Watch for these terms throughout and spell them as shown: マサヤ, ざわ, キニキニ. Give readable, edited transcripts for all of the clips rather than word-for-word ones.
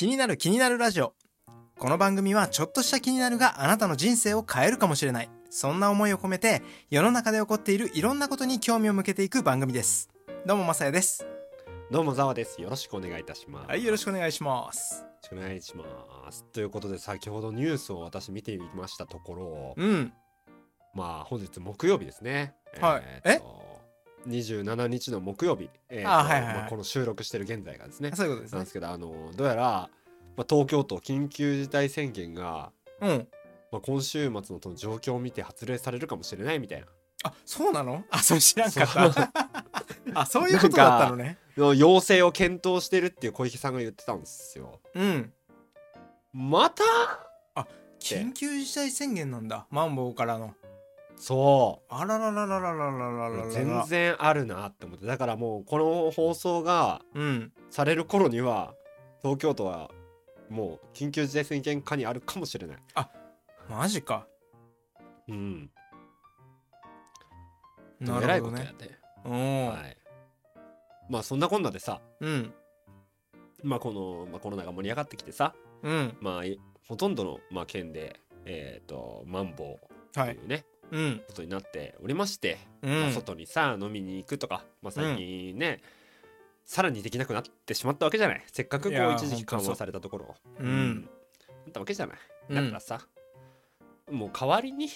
気になるラジオ。この番組はちょっとした気になるがあなたの人生を変えるかもしれない、そんな思いを込めて世の中で起こっているいろんなことに興味を向けていく番組です。どうもまさやです。どうもざわです。よろしくお願いいたします。はい、よろしくお願いします。よろしくお願いします。ということで、先ほどニュースを私見てみましたところ、まあ本日木曜日ですね。はい、27日の木曜日、この収録してる現在がですね、そういうことですね。なんですけど、どうやら、東京都緊急事態宣言が、今週末 の状況を見て発令されるかもしれないみたいな。あ、そうなの？あ、それ知らんかった。あ、そういうことだったのね。要請を検討してるっていう小池さんが言ってたんですよ。また？あ、緊急事態宣言なんだ、マンボウからの。そう、あらららららららら、全然あるなって思って。だからもうこの放送がされる頃には、東京都はもう緊急事態宣言下にあるかもしれない。あ、マジか。なるほどね。まあそんなこんなでさ、コロナが盛り上がってきてさ、ほとんどの、県でマンボウというね、ことになっておりまして、外にさ飲みに行くとか、最近ね、さらにできなくなってしまったわけじゃない。せっかくこう一時期緩和されたところだったわけじゃない。だからさ、もう代わりに、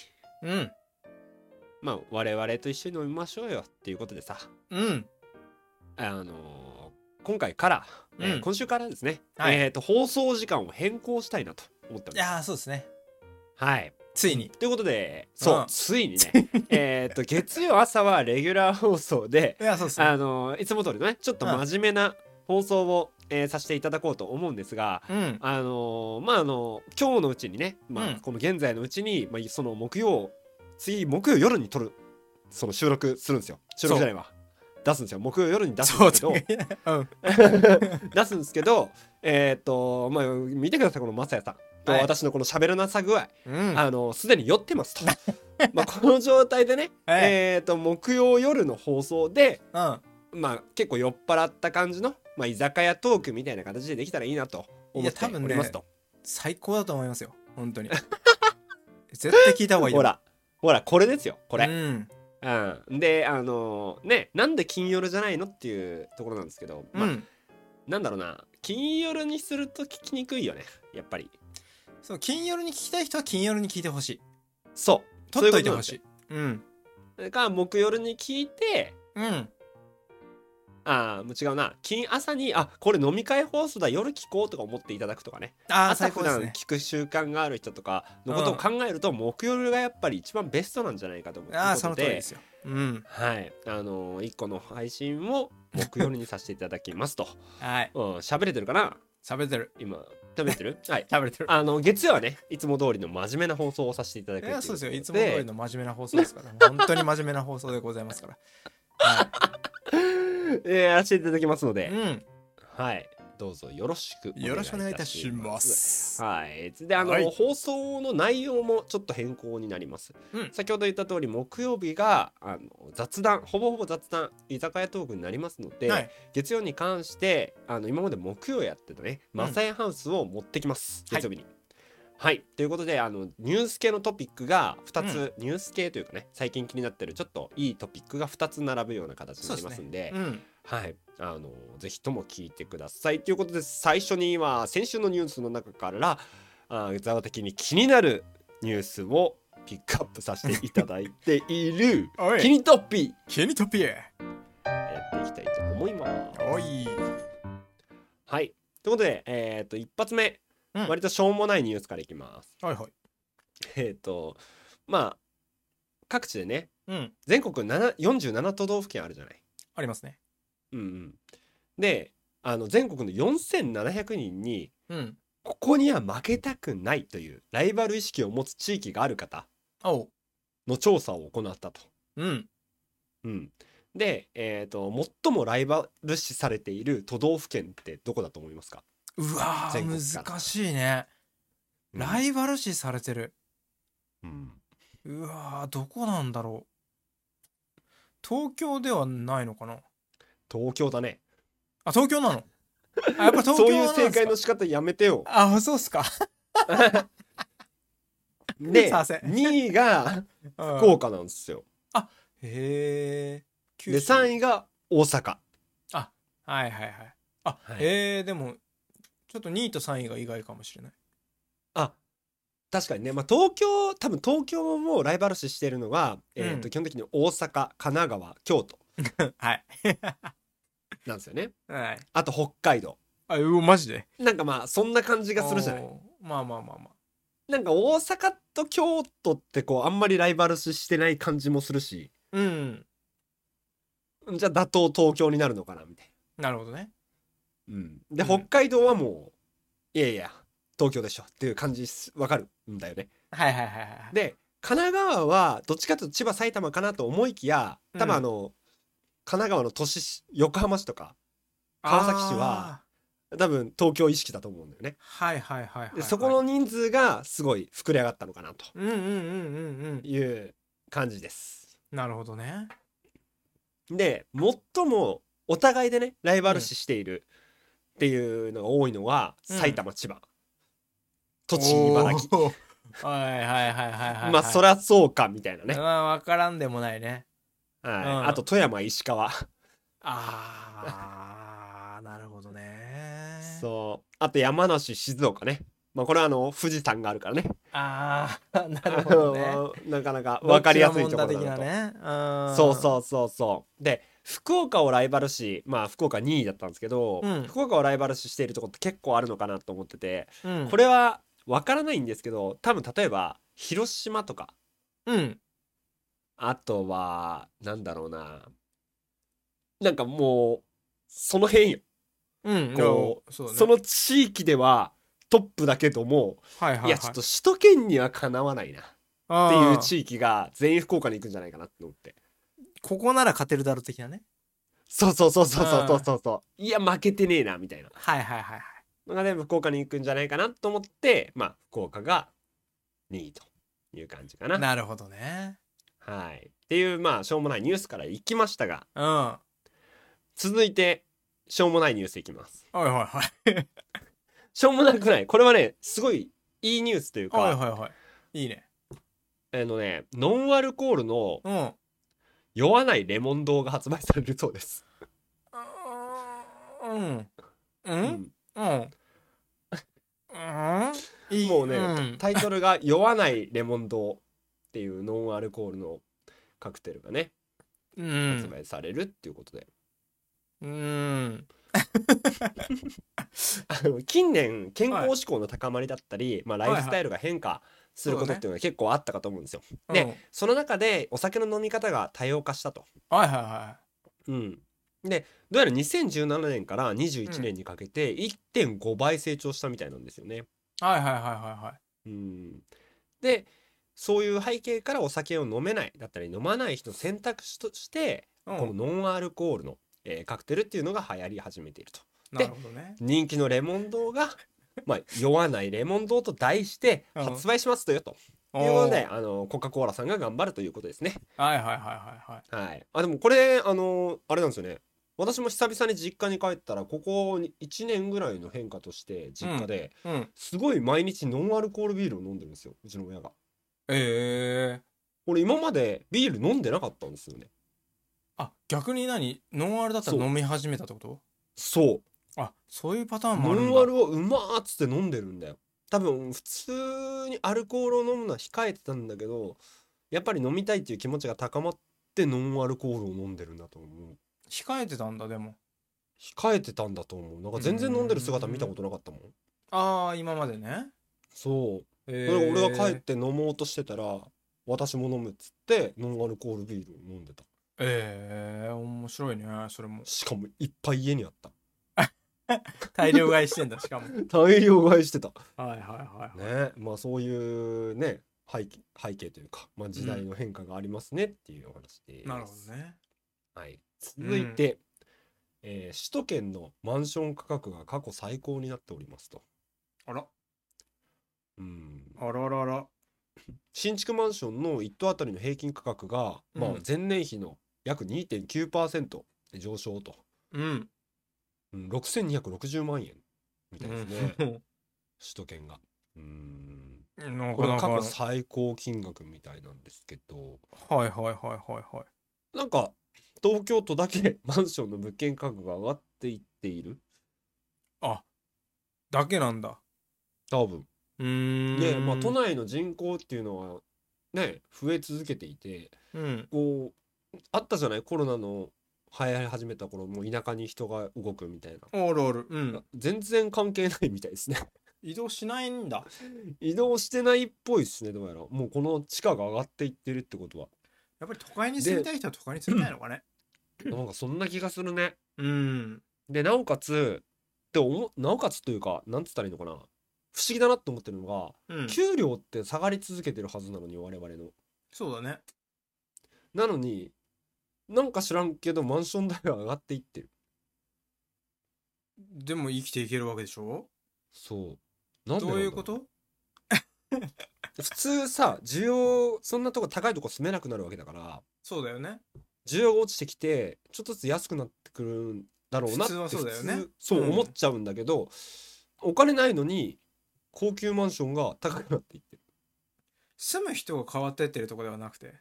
我々と一緒に飲みましょうよっていうことでさ、今回から、今週からですね、放送時間を変更したいなと思ってます。いや、そうですね。はい。ついにということで、そう、ついにね、月曜朝はレギュラー放送で、いつも通りのね、ちょっと真面目な放送を、させていただこうと思うんですが、今日のうちにね、この現在のうちに、その木曜夜に撮る、その収録するんですよ。収録じゃないわ、出すんですよ。木曜夜に出すんですけど、出すんですけど、見てください、このまさやさん。私のこの喋らなさ具合、すでに酔ってますと。この状態でね、木曜夜の放送で、結構酔っ払った感じの、居酒屋トークみたいな形でできたらいいなと思っておりますと。最高だと思いますよ、本当に。絶対聞いた方がいい。ほらこれですよ、これ。で、なんで金夜じゃないのっていうところなんですけど、なんだろうな、金夜にすると聞きにくいよね、やっぱり。そう、金曜に聞きたい人は金曜に聞いてほしい。そう、取っといてほしい。だから木曜に聞いて、もう違うな、金朝に、あ、これ飲み会放送だ、夜聞こうとか思っていただくとかね。朝普段聞く習慣がある人とかのことを考えると、木曜がやっぱり一番ベストなんじゃないかと思って。その通りですよ。はい。一個の配信を木曜にさせていただきますと。はい。喋れてるかな？喋れてる。今。食べてる？はい、食べてる。月曜はね、いつも通りの真面目な放送をさせていただく。そうですよ、いつも通りの真面目な放送ですから、本当に真面目な放送でございますから。やらせていただきますので、はい、どうぞよろしくお願いいたします。はい。で、放送の内容もちょっと変更になります。先ほど言った通り、木曜日が雑談、ほぼ雑談、居酒屋トークになりますので、月曜に関して今まで木曜やってたね、マサヤハウスを持ってきます、月曜日に。はい。ということで、ニュース系のトピックが2つ、ニュース系というかね、最近気になってるちょっといいトピックが2つ並ぶような形になりますんで、はい、ぜひとも聞いてくださいということで、最初には先週のニュースの中からざわ的に気になるニュースをピックアップさせていただいているキニトピキニトピやっていきたいと思います。はい、ということで、一発目、割としょうもないニュースからいきます。各地でね、全国47都道府県あるじゃない。ありますね。で、全国の4700人に、ここには負けたくないというライバル意識を持つ地域がある方の調査を行ったと。で、最もライバル視されている都道府県ってどこだと思いますか？うわー、難しいね。ライバル視されてる、うわー、どこなんだろう。東京ではないのかな？東京だね。あ、東京なの？あ、やっぱ東京なんですか。そういう正解の仕方やめてよ。あ、そうっすか。で2位が福岡なんですよ。あ、へえ。で3位が大阪。あ、はいはいはい。あ、はい、へえ。でもちょっと2位と3位が意外かもしれない。あ、確かにね。まあ、東京、多分東京もライバル視してるのが、基本的に大阪、神奈川、京都はいなんですよね、はい、あと北海道。あ、うお、マジで。なんかまあそんな感じがするじゃない。まあまあまあまあ、なんか大阪と京都ってこうあんまりライバル視してない感じもするし、うん、じゃあ打倒東京になるのかなみたいな。なるほどね、うん、で、うん、北海道はもういやいや東京でしょっていう感じわかるんだよね。はいはいはいはい。で神奈川はどっちかというと千葉埼玉かなと思いきや、多分神奈川の都市、横浜市とか川崎市は多分東京意識だと思うんだよね。はいはいはいはい、はい、でそこの人数がすごい膨れ上がったのかなという感じです。なるほどね。で最もお互いでねライバル視しているっていうのが多いのは、うん、埼玉、千葉、栃木、茨城。はいはいはいはいはい。まあそりゃそうかみたいなね。まあ分からんでもないね。はい、うん、あと富山、石川。ああなるほどね。そう。あと山梨、静岡ね。まあこれは富士山があるからね。ああなるほどね。なかなか分かりやすいところだなと。ね、そうそうそうそう。で福岡をライバル視、まあ福岡2位だったんですけど、うん、福岡をライバル視しているところって結構あるのかなと思ってて、うん、これは分からないんですけど、多分例えば広島とか、うん、あとはなんだろうな、なんかもうその辺よ、うん、こう、そうね、その地域ではトップだけども、はいはいはい、いやちょっと首都圏にはかなわないなっていう地域が全員福岡に行くんじゃないかなって思って、ここなら勝てるだろう的なね。そうそうそうそうそうそうそう、いや負けてねえなみたいな、はいはいはいはい、のがね福岡に行くんじゃないかなと思って、まあ福岡が2位という感じかな。なるほどね。はい。っていうまあしょうもないニュースから行きましたが、うん、続いてしょうもないニュースいきます。はいはいはい。しょうもなくない。これはねすごいいいニュースというか。はいはいはい。いいね。ねノンアルコールの、うん、酔わないレモン堂が発売されるそうです。うん。うん。うんうんうん、もうね、うん、タイトルが酔わないレモン堂っていうノンアルコールのカクテルがね、うん、発売されるっていうことで、うん、近年健康志向の高まりだったり、はい、まあ、ライフスタイルが変化することっていうのが結構あったかと思うんですよ、はいはい、で、うん、その中でお酒の飲み方が多様化したと、はいはいはい、うん、でどうやら2017年から21年にかけて 1.5 倍成長したみたいなんですよね、うん、はいはいはいはいはい、うん、でそういう背景からお酒を飲めないだったり飲まない人の選択肢として、うん、このノンアルコールの、カクテルっていうのが流行り始めていると。なるほどね。で人気のレモン堂が、まあ、酔わないレモン堂と題して発売しますとよと、うん、いうことでコカ・コーラさんが頑張るということですね。はいはいはいはいはい、はい、あでもこれあれなんですよね。私も久々に実家に帰ったらここ1年ぐらいの変化として実家で、うんうん、すごい毎日ノンアルコールビールを飲んでるんですよ、うちの親が。俺今までビール飲んでなかったんですよね。あ、逆に何ノンアルだったら飲み始めたってこと。そう。あ、そういうパターンもあるんだ。ノンアルをうまーっつって飲んでるんだよ。多分普通にアルコールを飲むのは控えてたんだけど、やっぱり飲みたいっていう気持ちが高まってノンアルコールを飲んでるんだと思う。控えてたんだ。でも控えてたんだと思う。なんか全然飲んでる姿見たことなかったもん。ああ、今までね。そう、俺が帰って飲もうとしてたら私も飲むっつってノンアルコールビールを飲んでた。面白いねそれも。しかもいっぱい家にあった。大量買いしてんだしかも。大量買いしてた。はいはいはい、はい、ね。まあそういうね背景というか、まあ、時代の変化がありますねっていうお話です、うん、なるほどね。はい、続いて、うん、首都圏のマンション価格が過去最高になっておりますと。あら、うん、あららら。新築マンションの1棟当たりの平均価格が、うん、まあ、前年比の約 2.9% 上昇と、うん、6260万円みたいですね、うん、首都圏がこれ過去最高金額みたいなんですけど、はいはいはいはいはい、なんか東京都だけマンションの物件価格が上がっていっている、あだけなんだ多分。で、まあ、都内の人口っていうのはね増え続けていて、うん、こうあったじゃない、コロナの流行り始めた頃、もう田舎に人が動くみたいな、あるある、うん、全然関係ないみたいですね移動しないんだ移動してないっぽいですね、どうやらもうこの地価が上がっていってるってことはやっぱり都会に住みたい人は都会に住みたいのかねなんかそんな気がするね、うん、でなおかつでなおかつというかなんつったらいいのかな、不思議だなと思ってるのが、うん、給料って下がり続けてるはずなのに我々の、そうだね、なのになんか知らんけどマンション代は上がっていってる。でも生きていけるわけでしょ。そう。なんでなんだろう。どういうこと？普通さ、需要そんなとこ高いとこ住めなくなるわけだから。そうだよね。需要が落ちてきてちょっとずつ安くなってくるんだろうなって普通はそうだよね。そう思っちゃうんだけど、うん、お金ないのに高級マンションが高くなっていってる。住む人が変わってってるとこではなくて。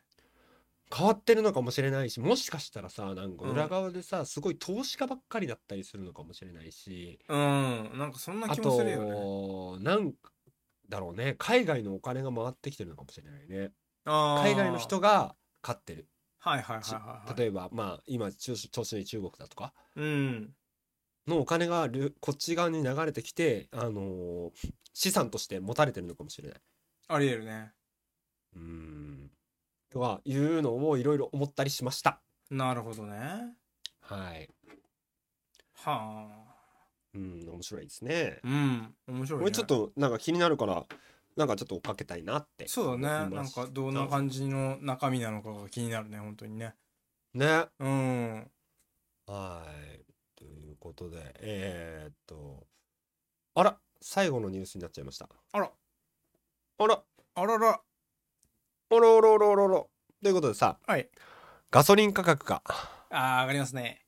変わってるのかもしれないし、もしかしたらさ、なんか裏側でさ、うん、すごい投資家ばっかりだったりするのかもしれないし、うん、なんかそんな気もするよね。あとなんだろうね、海外のお金が回ってきてるのかもしれないね。あ、海外の人が買ってる、はいはいはいはい、例えばまあ今調子に中国だとか、うん、のお金がこっち側に流れてきて、資産として持たれてるのかもしれない。ありえるね。とはいうのをいろいろ思ったりしました。なるほどね。はいはあ、うん、面白いですね。うん、面白いね。これちょっとなんか気になるからなんかちょっと追っかけたいなって。そうだね、なんかどんな感じの中身なのかが気になるね、本当にね。ね、うん、はい。ということであら、最後のニュースになっちゃいました。あらあらあららおろおろおろおろおろということでさ、はい、ガソリン価格が上がりますね。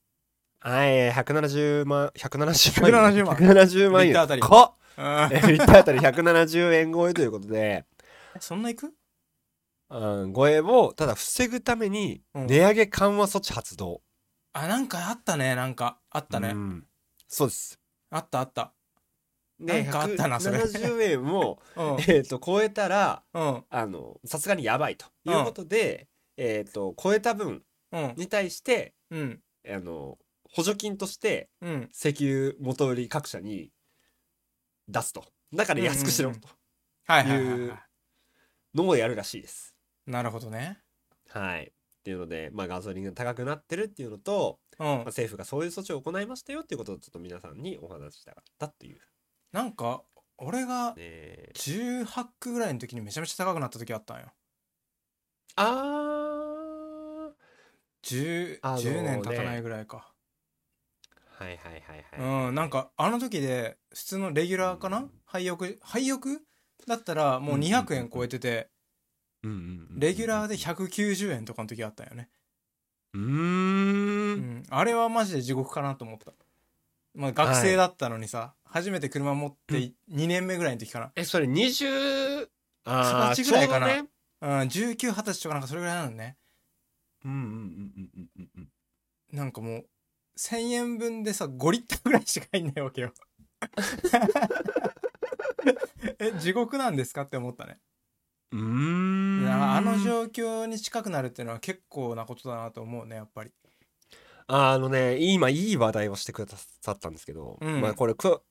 はい、170万円リッターあたりリッターあたり170円超えということでそんないく、うん、超えをただ防ぐために値上げ緩和措置発動、うん、あ、なんかあったね、なんかあったね、うん、そうです、あったあったね、なんかあったなそれ。170円を、うん、超えたらさすがにやばいということで、うん、超えた分に対して、うん、補助金として、うん、石油元売り各社に出すと、だから安くしろというのをやるらしいです。なるほどね。はい、っていうので、まあ、ガソリンが高くなってるっていうのと、うん、まあ、政府がそういう措置を行いましたよっていうことをちょっと皆さんにお話ししたかったっていう。なんか俺が18区ぐらいの時にめちゃめちゃ高くなった時あったんよ。10年経たないぐらいか、はいはいはいはい、うん、なんかあの時で普通のレギュラーかな、うん、廃屋だったらもう200円超えてて、うんうんうん、レギュラーで190円とかの時あったんよね。うん、あれはマジで地獄かなと思った。まあ、学生だったのにさ、はい、初めて車持って2年目ぐらいの時かな、うん、それ20歳ぐらいかな、う、ね、うん、19、20歳とかなんかそれぐらいなのね。うんうんうんうんうん。なんかもう1000円分でさ5リッターぐらいしか入んないわけよ地獄なんですかって思ったね。あの状況に近くなるっていうのは結構なことだなと思うね、やっぱり。今いい話題をしてくださったんですけど、うん、まあ、これこ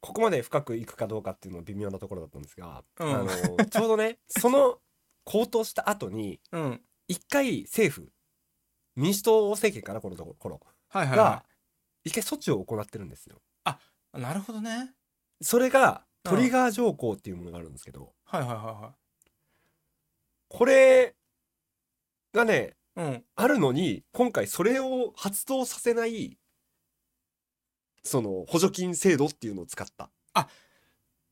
こまで深くいくかどうかっていうのは微妙なところだったんですが、うん、ちょうどねその高騰した後に一、うん、回政府民主党政権からこのところ、はいはいはい、が一回措置を行ってるんですよ。あ、なるほどね。それがトリガー条項っていうものがあるんですけど、はいはいはいはい、これがね、うん、あるのに今回それを発動させないその補助金制度っていうのを使った。あ、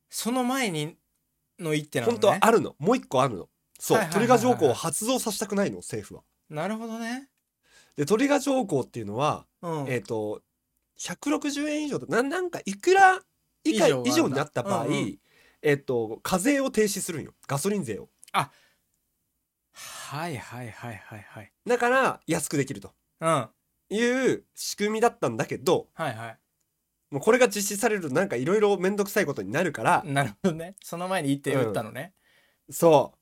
その前にの一手なのね。本当はあるの、もう一個あるの。そう、トリガー条項を発動させたくないの、政府は。なるほどね。でトリガ条項っていうのは、うん、160円以上となんかいくら以下以上になった場合、うんうん、課税を停止するんよ、ガソリン税を。あ、はいはいはいはいはい。だから安くできるという仕組みだったんだけど、はいはい、もうこれが実施されるとなんかいろいろ面倒くさいことになるから。なるほどね、その前に一手打ったのね、うん、そ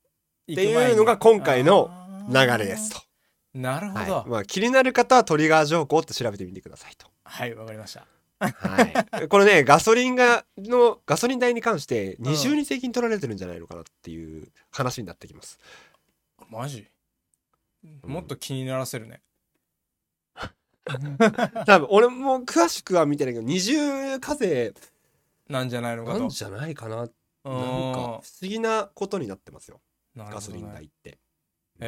うっていうのが今回の流れですと。なるほど、はい、まあ、気になる方はトリガー条項って調べてみてくださいと。はい、わかりました、はい、これねガソリン代に関して二重に税金取られてるんじゃないのかなっていう話になってきます、うん、マジもっと気にならせるね、うん多分俺も詳しくは見てないけど二重課税なんじゃないのかと、なんじゃないかな、なんか不思議なことになってますよ、ね、ガソリン代って、っ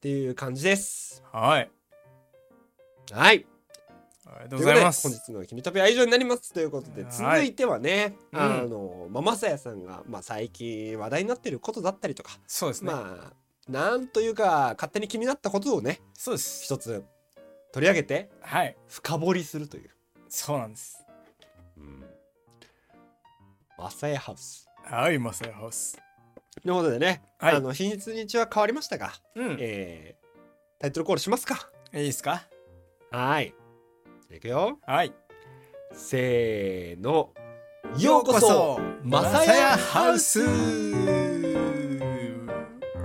ていう感じです。はいはい、ありがとうございます。本日の君とべは以上になりますということで、続いてはね、まさやさんが、まあ、最近話題になってることだったりとか、そうですね、まあなんというか勝手に気になったことをね、そうです、一つ取り上げて、はい、深掘りするという。そうなんです、うん、マサヤハウス。はい、マサヤハウスということでね、はい、日にちは変わりましたが、うん、タイトルコールしますか。いいですか。はい、いくよ。はい、せーの、ようこそマサヤハウス。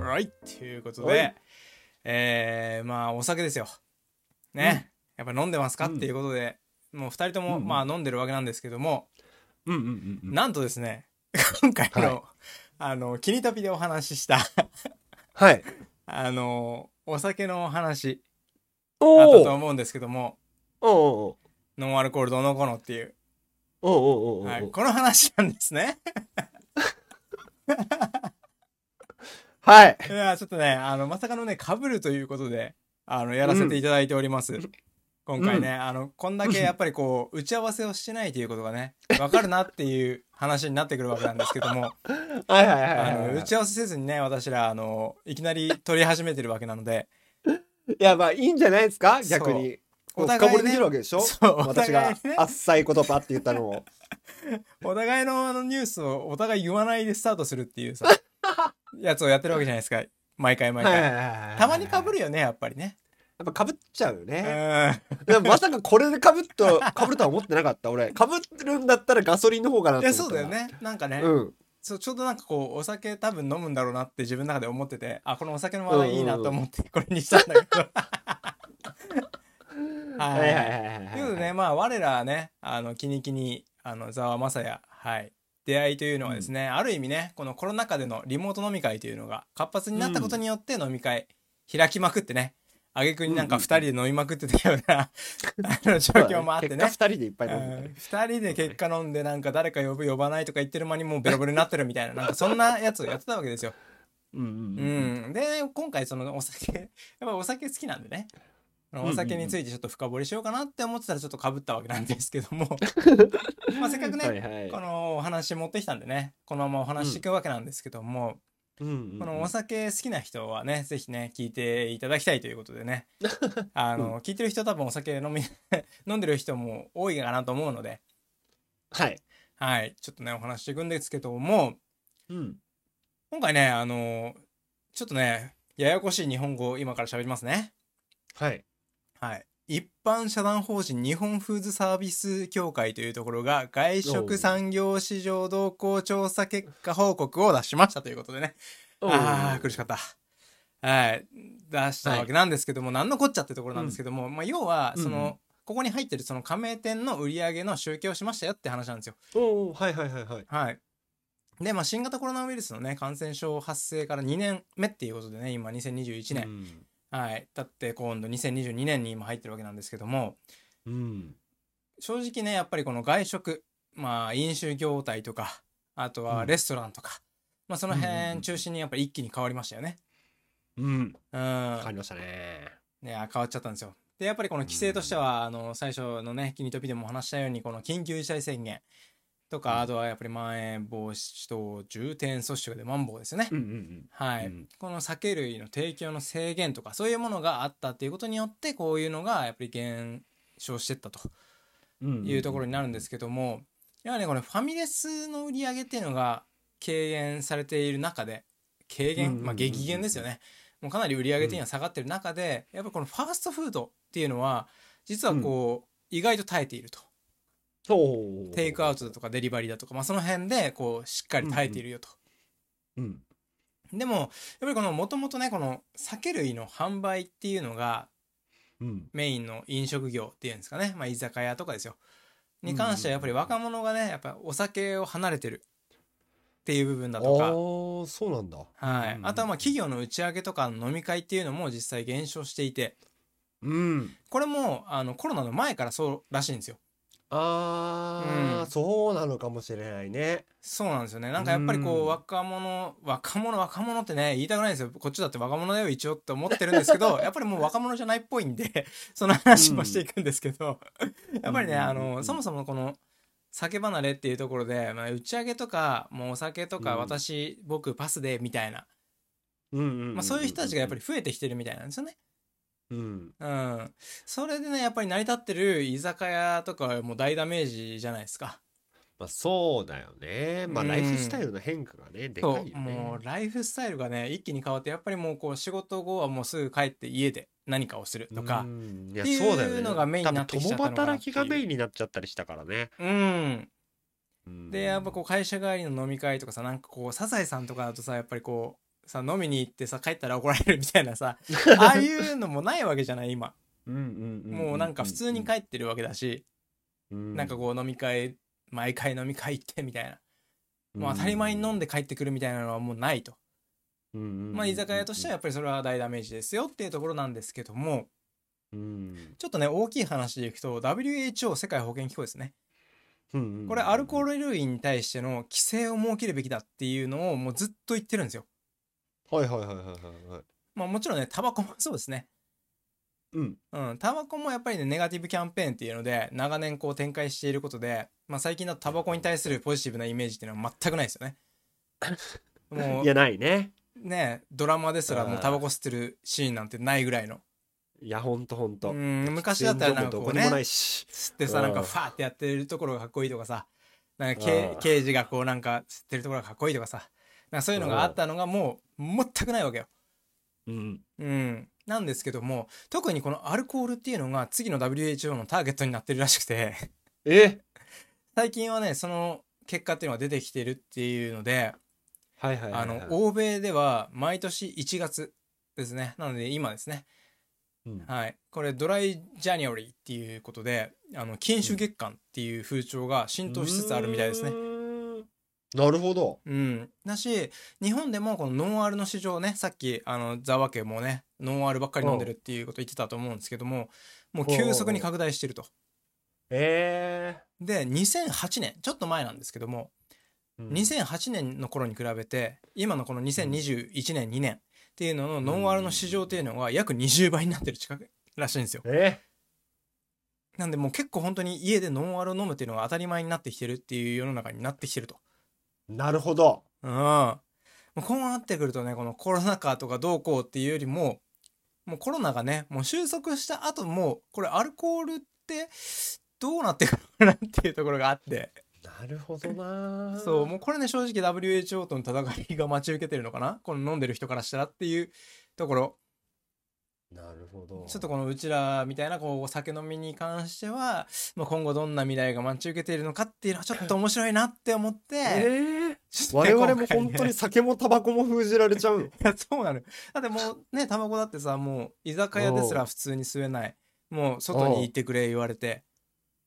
はい、ということで、まあお酒ですよね、うん、やっぱ飲んでますか、うん、っていうことでもう2人とも、うん、まあ飲んでるわけなんですけども、うんうんうんうん、なんとですね、今回の、はい、キニタピでお話ししたはい、お酒のお話あったと思うんですけども、おノンアルコールどうのこうのっていう、はい、この話なんですねはい、いやちょっとねまさかのね被るということでやらせていただいております、うん、今回ね、うん、こんだけやっぱりこう打ち合わせをしてないということがね分かるなっていう話になってくるわけなんですけどもはいはいはい、打ち合わせせずにね私らいきなり撮り始めてるわけなのでいやまあいいんじゃないですか、逆にお互いね、深掘りできるわけでしょ。そう、私があっさいことパって言ったのをお互いのニュースをお互い言わないでスタートするっていうさやつをやってるわけじゃないですか、毎回毎回、はい、たまに被るよね、やっぱりね、やっぱ被っちゃうよね、でもまさかこれで被るとは思ってなかった俺。被ってるんだったらガソリンの方かなと思った。そうだよね、なんかね、うん、ちょうどなんかこうお酒多分飲むんだろうなって自分の中で思ってて、あこのお酒の話題いいなと思ってこれにしたんだけど、はいはいはいはい。ということでね、まあ我らねキニキニざわまさや、はい、出会いというのはですね、うん、ある意味ねこのコロナ禍でのリモート飲み会というのが活発になったことによって飲み会開きまくってね、挙句になんか2人で飲みまくってたような、うん、状況もあってね、結果2人でいっぱい飲んで2人で結果飲んでなんか誰か呼ぶ呼ばないとか言ってる間にもうベロベロになってるみたいななんかそんなやつをやってたわけですようんうん、うん、で今回そのお酒やっぱお酒好きなんでね、お酒についてちょっと深掘りしようかなって思ってたらちょっと被ったわけなんですけどもまあせっかくね、はいはい、このお話持ってきたんでねこのままお話していくわけなんですけども、うん、このお酒好きな人はねぜひね聞いていただきたいということでねうん、聞いてる人多分お酒飲んでる人も多いかなと思うので、はいはい、ちょっとねお話していくんですけども、うん、今回ねちょっとねややこしい日本語を今から喋りますね。はいはい、一般社団法人日本フーズサービス協会というところが外食産業市場動向調査結果報告を出しましたということでね、あー苦しかった、はい、出したわけなんですけども、はい、何のこっちゃってところなんですけども、うん、まあ、要はその、うん、ここに入ってるその加盟店の売り上げの集計をしましたよって話なんですよ。おー、はいはいはいはい、はい、でまあ、新型コロナウイルスの、ね、感染症発生から2年目っていうことでね今2021年、うん、はい、だって今度2022年に今入ってるわけなんですけども、うん、正直ねやっぱりこの外食、まあ、飲酒業態とかあとはレストランとか、うん、まあ、その辺中心にやっぱり一気に変わりましたよね。うん、変わりましたね。ね、変わっちゃったんですよ。でやっぱりこの規制としては、最初のねキニトピでもお話したようにこの緊急事態宣言、とか、あとはやっぱりまん延防止等重点措置でマンボウですよね、うんうんうん、はい、うん、この酒類の提供の制限とかそういうものがあったっていうことによってこういうのがやっぱり減少してったというところになるんですけども、うんうんうん、やはりこれファミレスの売り上げっていうのが軽減されている中で軽減、うんうんうん、まあ、激減ですよね、もうかなり売り上げ的には下がってる中で、やっぱりこのファーストフードっていうのは実はこう、うん、意外と耐えていると、テイクアウトだとかデリバリーだとか、まあ、その辺でこうしっかり耐えているよと、うんうん、でもやっぱりこのもともとねこの酒類の販売っていうのがメインの飲食業っていうんですかね、まあ、居酒屋とかですよに関してはやっぱり若者がねやっぱお酒を離れてるっていう部分だとか、あー、そうなんだ、はい、あとはまあ企業の打ち上げとかの飲み会っていうのも実際減少していて、うん、これもコロナの前からそうらしいんですよ。あ、うん、そうなのかもしれないね。そうなんですよね。なんかやっぱりこう、うん、若者ってね言いたくないんですよ。こっちだって若者だよ一応って思ってるんですけどやっぱりもう若者じゃないっぽいんでその話もしていくんですけど、うん、やっぱりねそもそもこの酒離れっていうところで、まあ、打ち上げとかもうお酒とか私、うん、僕パスでみたいな、まあ、そういう人たちがやっぱり増えてきてるみたいなんですよね。うんうん、それでねやっぱり成り立ってる居酒屋とかもう大ダメージじゃないですか。まあ、そうだよね。まあ、ライフスタイルの変化がね、うん、でかいよね。もうライフスタイルがね一気に変わってやっぱりもうこう仕事後はもうすぐ帰って家で何かをするとか、うん、いやそうだよね、っていうのがメインになってきちゃったのかな。共働きがメインになっちゃったりしたからね。うん。うん、でやっぱこう会社帰りの飲み会とかさ、なんかこうサザエさんとかだとさやっぱりこうさ飲みに行ってさ帰ったら怒られるみたいなさああいうのもないわけじゃない今もうなんか普通に帰ってるわけだし、うん、なんかこう飲み会毎回飲み会行ってみたいな、うん、もう当たり前に飲んで帰ってくるみたいなのはもうないと、うん、まあ、居酒屋としてはやっぱりそれは大ダメージですよっていうところなんですけども、うん、ちょっとね大きい話でいくと WHO 世界保健機構ですね、うん、これアルコール類に対しての規制を設けるべきだっていうのをもうずっと言ってるんですよ。はいはいはいはいはい、まあ、もちろんねタバコもそうですね、うんうん、タバコもやっぱりねネガティブキャンペーンっていうので長年こう展開していることで、まあ、最近だとタバコに対するポジティブなイメージっていうのは全くないですよね。もういやないね。ねドラマですらもうタバコ吸ってるシーンなんてないぐらいの。いやほんとほんと。昔だったらなんかこうね吸ってさなんかファーってやってるところがかっこいいとかさ、なんか刑事がこうなんか吸ってるところがかっこいいとかさ、なんかそういうのがあったのがもう全くないわけよ、うんうん、なんですけども特にこのアルコールっていうのが次の WHO のターゲットになってるらしくて最近はねその結果っていうのが出てきてるっていうので、はいはいはいはい、欧米では毎年1月ですね。なので今ですね、うんはい、これドライジャニュアリーっていうことで禁酒月間っていう風潮が浸透しつつあるみたいですね、うんなるほど、うん、だし日本でもこのノンアルの市場ねさっきザワ家もねノンアルばっかり飲んでるっていうこと言ってたと思うんですけども、もう急速に拡大してると。で2008年ちょっと前なんですけども、うん、2008年の頃に比べて今のこの2021年2年っていうののノンアルの市場っていうのが約20倍になってる近くらしいんですよ。なんでもう結構本当に家でノンアルを飲むっていうのが当たり前になってきてるっていう世の中になってきてると。なるほど、うん、もうこうなってくるとねこのコロナ禍とかどうこうっていうよりももうコロナがねもう収束した後もこれアルコールってどうなってくるかなっていうところがあって。なるほどな。そうもうこれね正直 WHO との戦いが待ち受けてるのかなこの飲んでる人からしたらっていうところ。なるほど。ちょっとこのうちらみたいなこうお酒飲みに関しては、まあ、今後どんな未来が待ち受けているのかっていうのはちょっと面白いなって思って、我々も本当に酒もタバコも封じられちゃうの。いやそうなの。だってもうねタバコだってさもう居酒屋ですら普通に吸えない、もう外に行ってくれ言われて。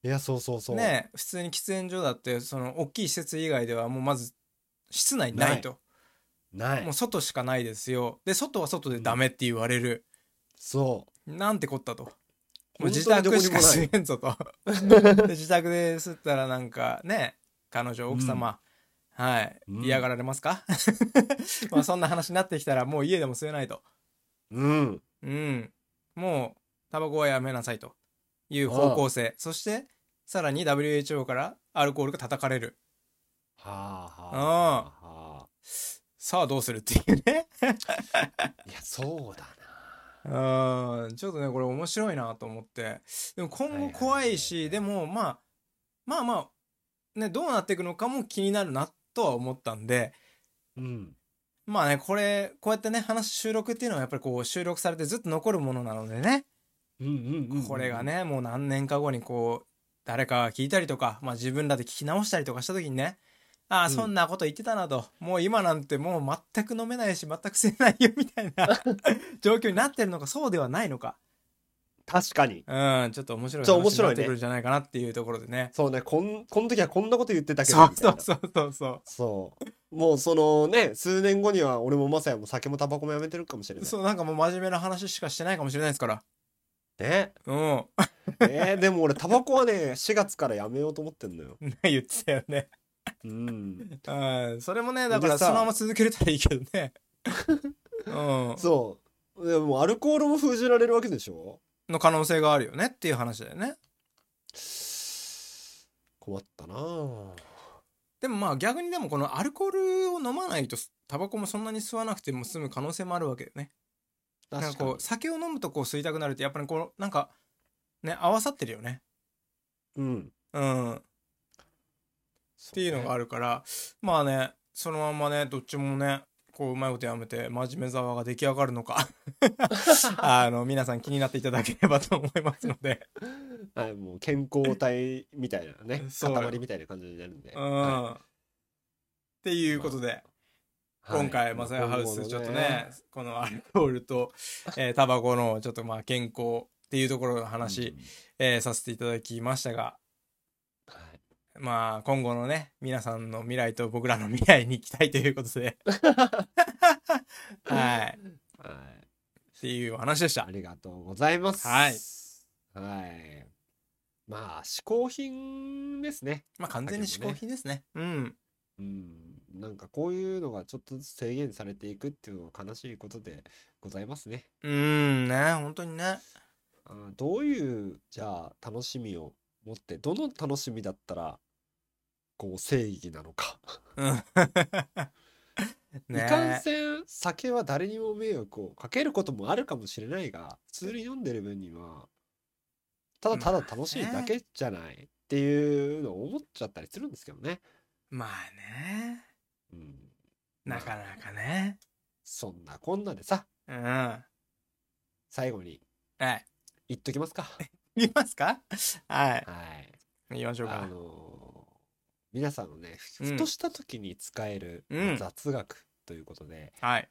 いやそうそうそう、ね、普通に喫煙所だってその大きい施設以外ではもうまず室内ないとないもう外しかないですよ。で外は外でダメって言われる、うんそうなんてこったと。もう自宅しか吸えんぞとで自宅で吸ったらなんかね彼女奥様、うん、はい、うん、嫌がられますかまあそんな話になってきたらもう家でも吸えないと、うんうん、もうタバコはやめなさいという方向性。そしてさらに WHO からアルコールが叩かれるさあどうするっていうねいやそうだな、ちょっとねこれ面白いなと思って、でも今後怖いし、でもまあねどうなっていくのかも気になるなとは思ったんで、うん、まあねこれこうやってね話収録っていうのはやっぱりこう収録されてずっと残るものなのでね、これがねもう何年か後にこう誰かが聞いたりとか、まあ、自分らで聞き直したりとかした時にね、ああそんなこと言ってたなと、もう今なんてもう全く飲めないし全く吸えないよみたいな状況になってるのかそうではないのか、確かに、うん、ちょっと面白い話になってくるんじゃないかなっていうところでね、そうね、この時はこんなこと言ってたけどみたいな、そうもうそのね数年後には俺もマサヤも酒もタバコもやめてるかもしれない、そうなんかもう真面目な話しかしてないかもしれないですからね、うんでも俺タバコはね4月からやめようと思ってんのよ言ってたよねうんあ、それもねだからそのまま続けれたらいいけどねうん、そうでもアルコールも封じられるわけでしょの可能性があるよねっていう話だよね。困ったな。でもまあ逆にでもこのアルコールを飲まないとタバコもそんなに吸わなくても済む可能性もあるわけだよね。なんかこう酒を飲むとこう吸いたくなるってやっぱりこうなんかね合わさってるよね。うんうん。っていうのがあるから、まあねそのまんまねどっちもねこううまいことやめて真面目ざわが出来上がるのか皆さん気になっていただければと思いますので、はい、もう健康体みたいなね塊みたいな感じになるんで、うん、はい、っていうことで、まあ、今回マサヤハウスちょっと ねこのアルコールとタバコのちょっとまあ健康っていうところの話、させていただきましたが、まあ今後のね皆さんの未来と僕らの未来に行きたいということではい、っていうお話でした。ありがとうございます。はいまあ嗜好品ですね。まあ完全に嗜好品ですね。なんかこういうのがちょっとずつ制限されていくっていうのは悲しいことでございますね。本当にね。どういうじゃあ楽しみを持って、どの楽しみだったらこう正義なのかいかんせん酒は誰にも迷惑をかけることもあるかもしれないが、普通に飲んでる分にはただただ楽しいだけじゃないっていうのを思っちゃったりするんですけどね。まあね、なかなかね、そんなこんなでさ、最後に言っときますか見ますか。はい、言いましょうか。皆さんのねふとした時に使える雑学ということで、毎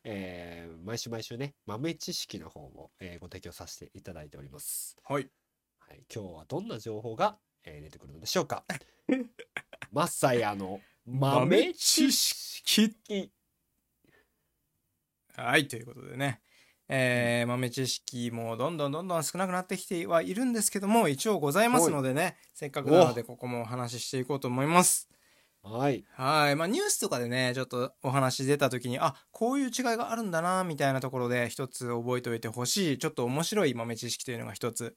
週毎週ね豆知識の方も、ご提供させていただいております。今日はどんな情報が、出てくるのでしょうかマサヤの豆知識ということでね、豆知識もどんどん少なくなってきてはいるんですけども、一応ございますのでね、せっかくなのでここもお話ししていこうと思います。まあ、ニュースとかでねちょっとお話出た時にこういう違いがあるんだなみたいなところで一つ覚えておいてほしいちょっと面白い豆知識というのが一つ、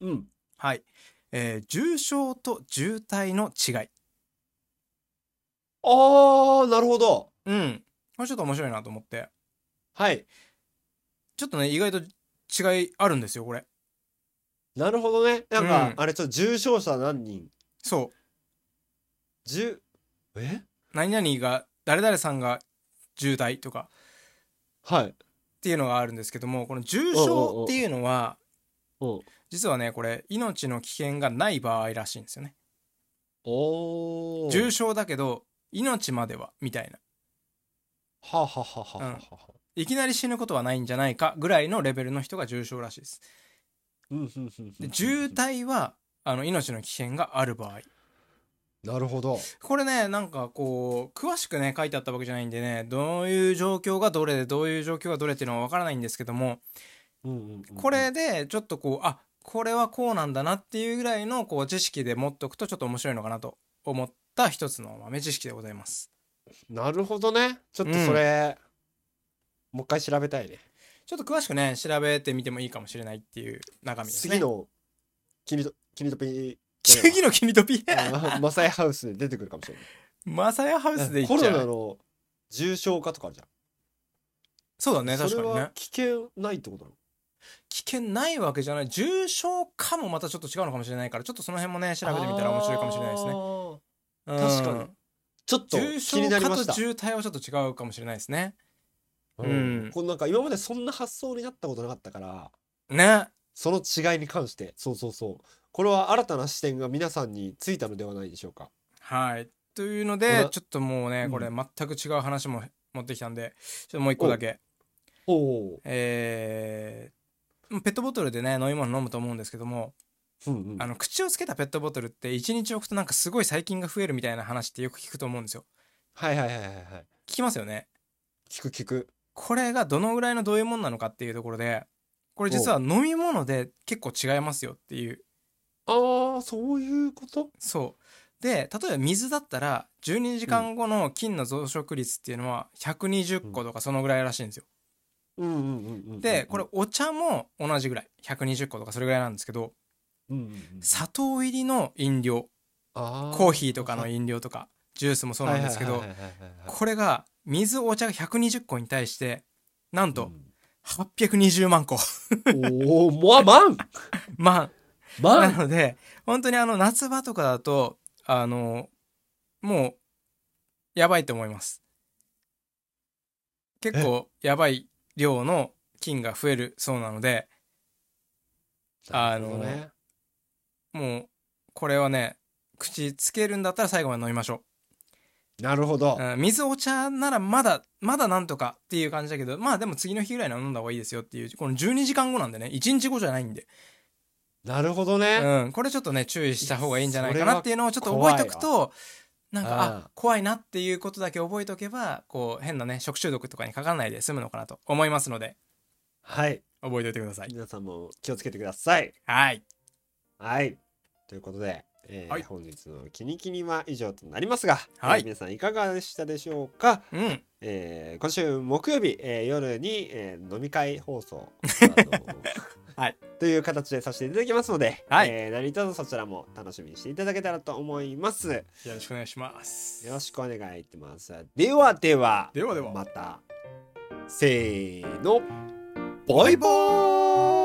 重症と重体の違い。なるほど。これちょっと面白いなと思って、ちょっとね意外と違いあるんですよこれ。なるほどね。なんか、あれちょっと重症者何人、何々が誰々さんが重体とかっていうのがあるんですけども、この重症っていうのは実はねこれ命の危険がない場合らしいんですよね。重症だけど命まではみたいな。いきなり死ぬことはないんじゃないかぐらいのレベルの人が重症らしいです。で、重体は命の危険がある場合。なるほど。これねなんかこう詳しくね書いてあったわけじゃないんでね、どういう状況がどれでどういう状況がどれっていうのはわからないんですけども、これでちょっとこうこれはこうなんだなっていうぐらいのこう知識で持っとくとちょっと面白いのかなと思った一つの豆知識でございます。なるほどね。ちょっとそれ、もう一回調べたいね。ちょっと詳しくね調べてみてもいいかもしれないっていう中身ですね。次のキニトピマサヤハウスで出てくるかもしれない。マサヤハウスで行っちゃう。コロナの重症化とかあるじゃん。そうだね、確かにね。それは危険ないってことなの？危険ないわけじゃない。重症化もまたちょっと違うのかもしれないから、ちょっとその辺もね調べてみたら面白いかもしれないですね。確かにちょっと気になりました。重症化と重体はちょっと違うかもしれないですね。このなんか今までそんな発想になったことなかったからね、その違いに関して。そうそうそう、これは新たな視点が皆さんについたのではないでしょうか。はい、というのでちょっともうね、これ全く違う話も持ってきたんで、ちょっともう一個だけ。おお、ペットボトルでね飲み物飲むと思うんですけども、口をつけたペットボトルって1日置くとなんかすごい細菌が増えるみたいな話ってよく聞くと思うんですよ。はいはいはいはい、はい、聞きますよね。聞く。これがどのぐらいのどういうもんなのかっていうところで、これ実は飲み物で結構違いますよっていう。ああ、そういうこと。そうで、例えば水だったら12時間後の菌の増殖率っていうのは120個とかそのぐらいらしいんですよ。でこれお茶も同じぐらい120個とかそれぐらいなんですけど、砂糖入りの飲料、コーヒーとかの飲料とかジュースもそうなんですけど、これが水お茶が120個に対してなんと820万個おー、万なので、本当に夏場とかだともうやばいと思います。結構やばい量の菌が増えるそうなので、もうこれはね、口つけるんだったら最後まで飲みましょう。なるほど、水お茶ならまだなんとかっていう感じだけど、まあでも次の日ぐらいに飲んだ方がいいですよっていう。この12時間後なんでね、1日後じゃないんで。なるほどね、これちょっとね注意した方がいいんじゃないかなっていうのをちょっと覚えとくと、なんか怖いなっていうことだけ覚えとけば、こう変なね食中毒とかにかからないで済むのかなと思いますので、はい、覚えておいてください。皆さんも気をつけてください。はいはい、ということで、はい、本日のキニキニは以上となりますが、はい、皆さんいかがでしたでしょうか。今週木曜日、夜に、飲み会放送はい、という形でさせていただきますので、はい、何卒そちらも楽しみにしていただけたらと思います。よろしくお願いします。よろしくお願いします。ではまたせーの、バイバーイ。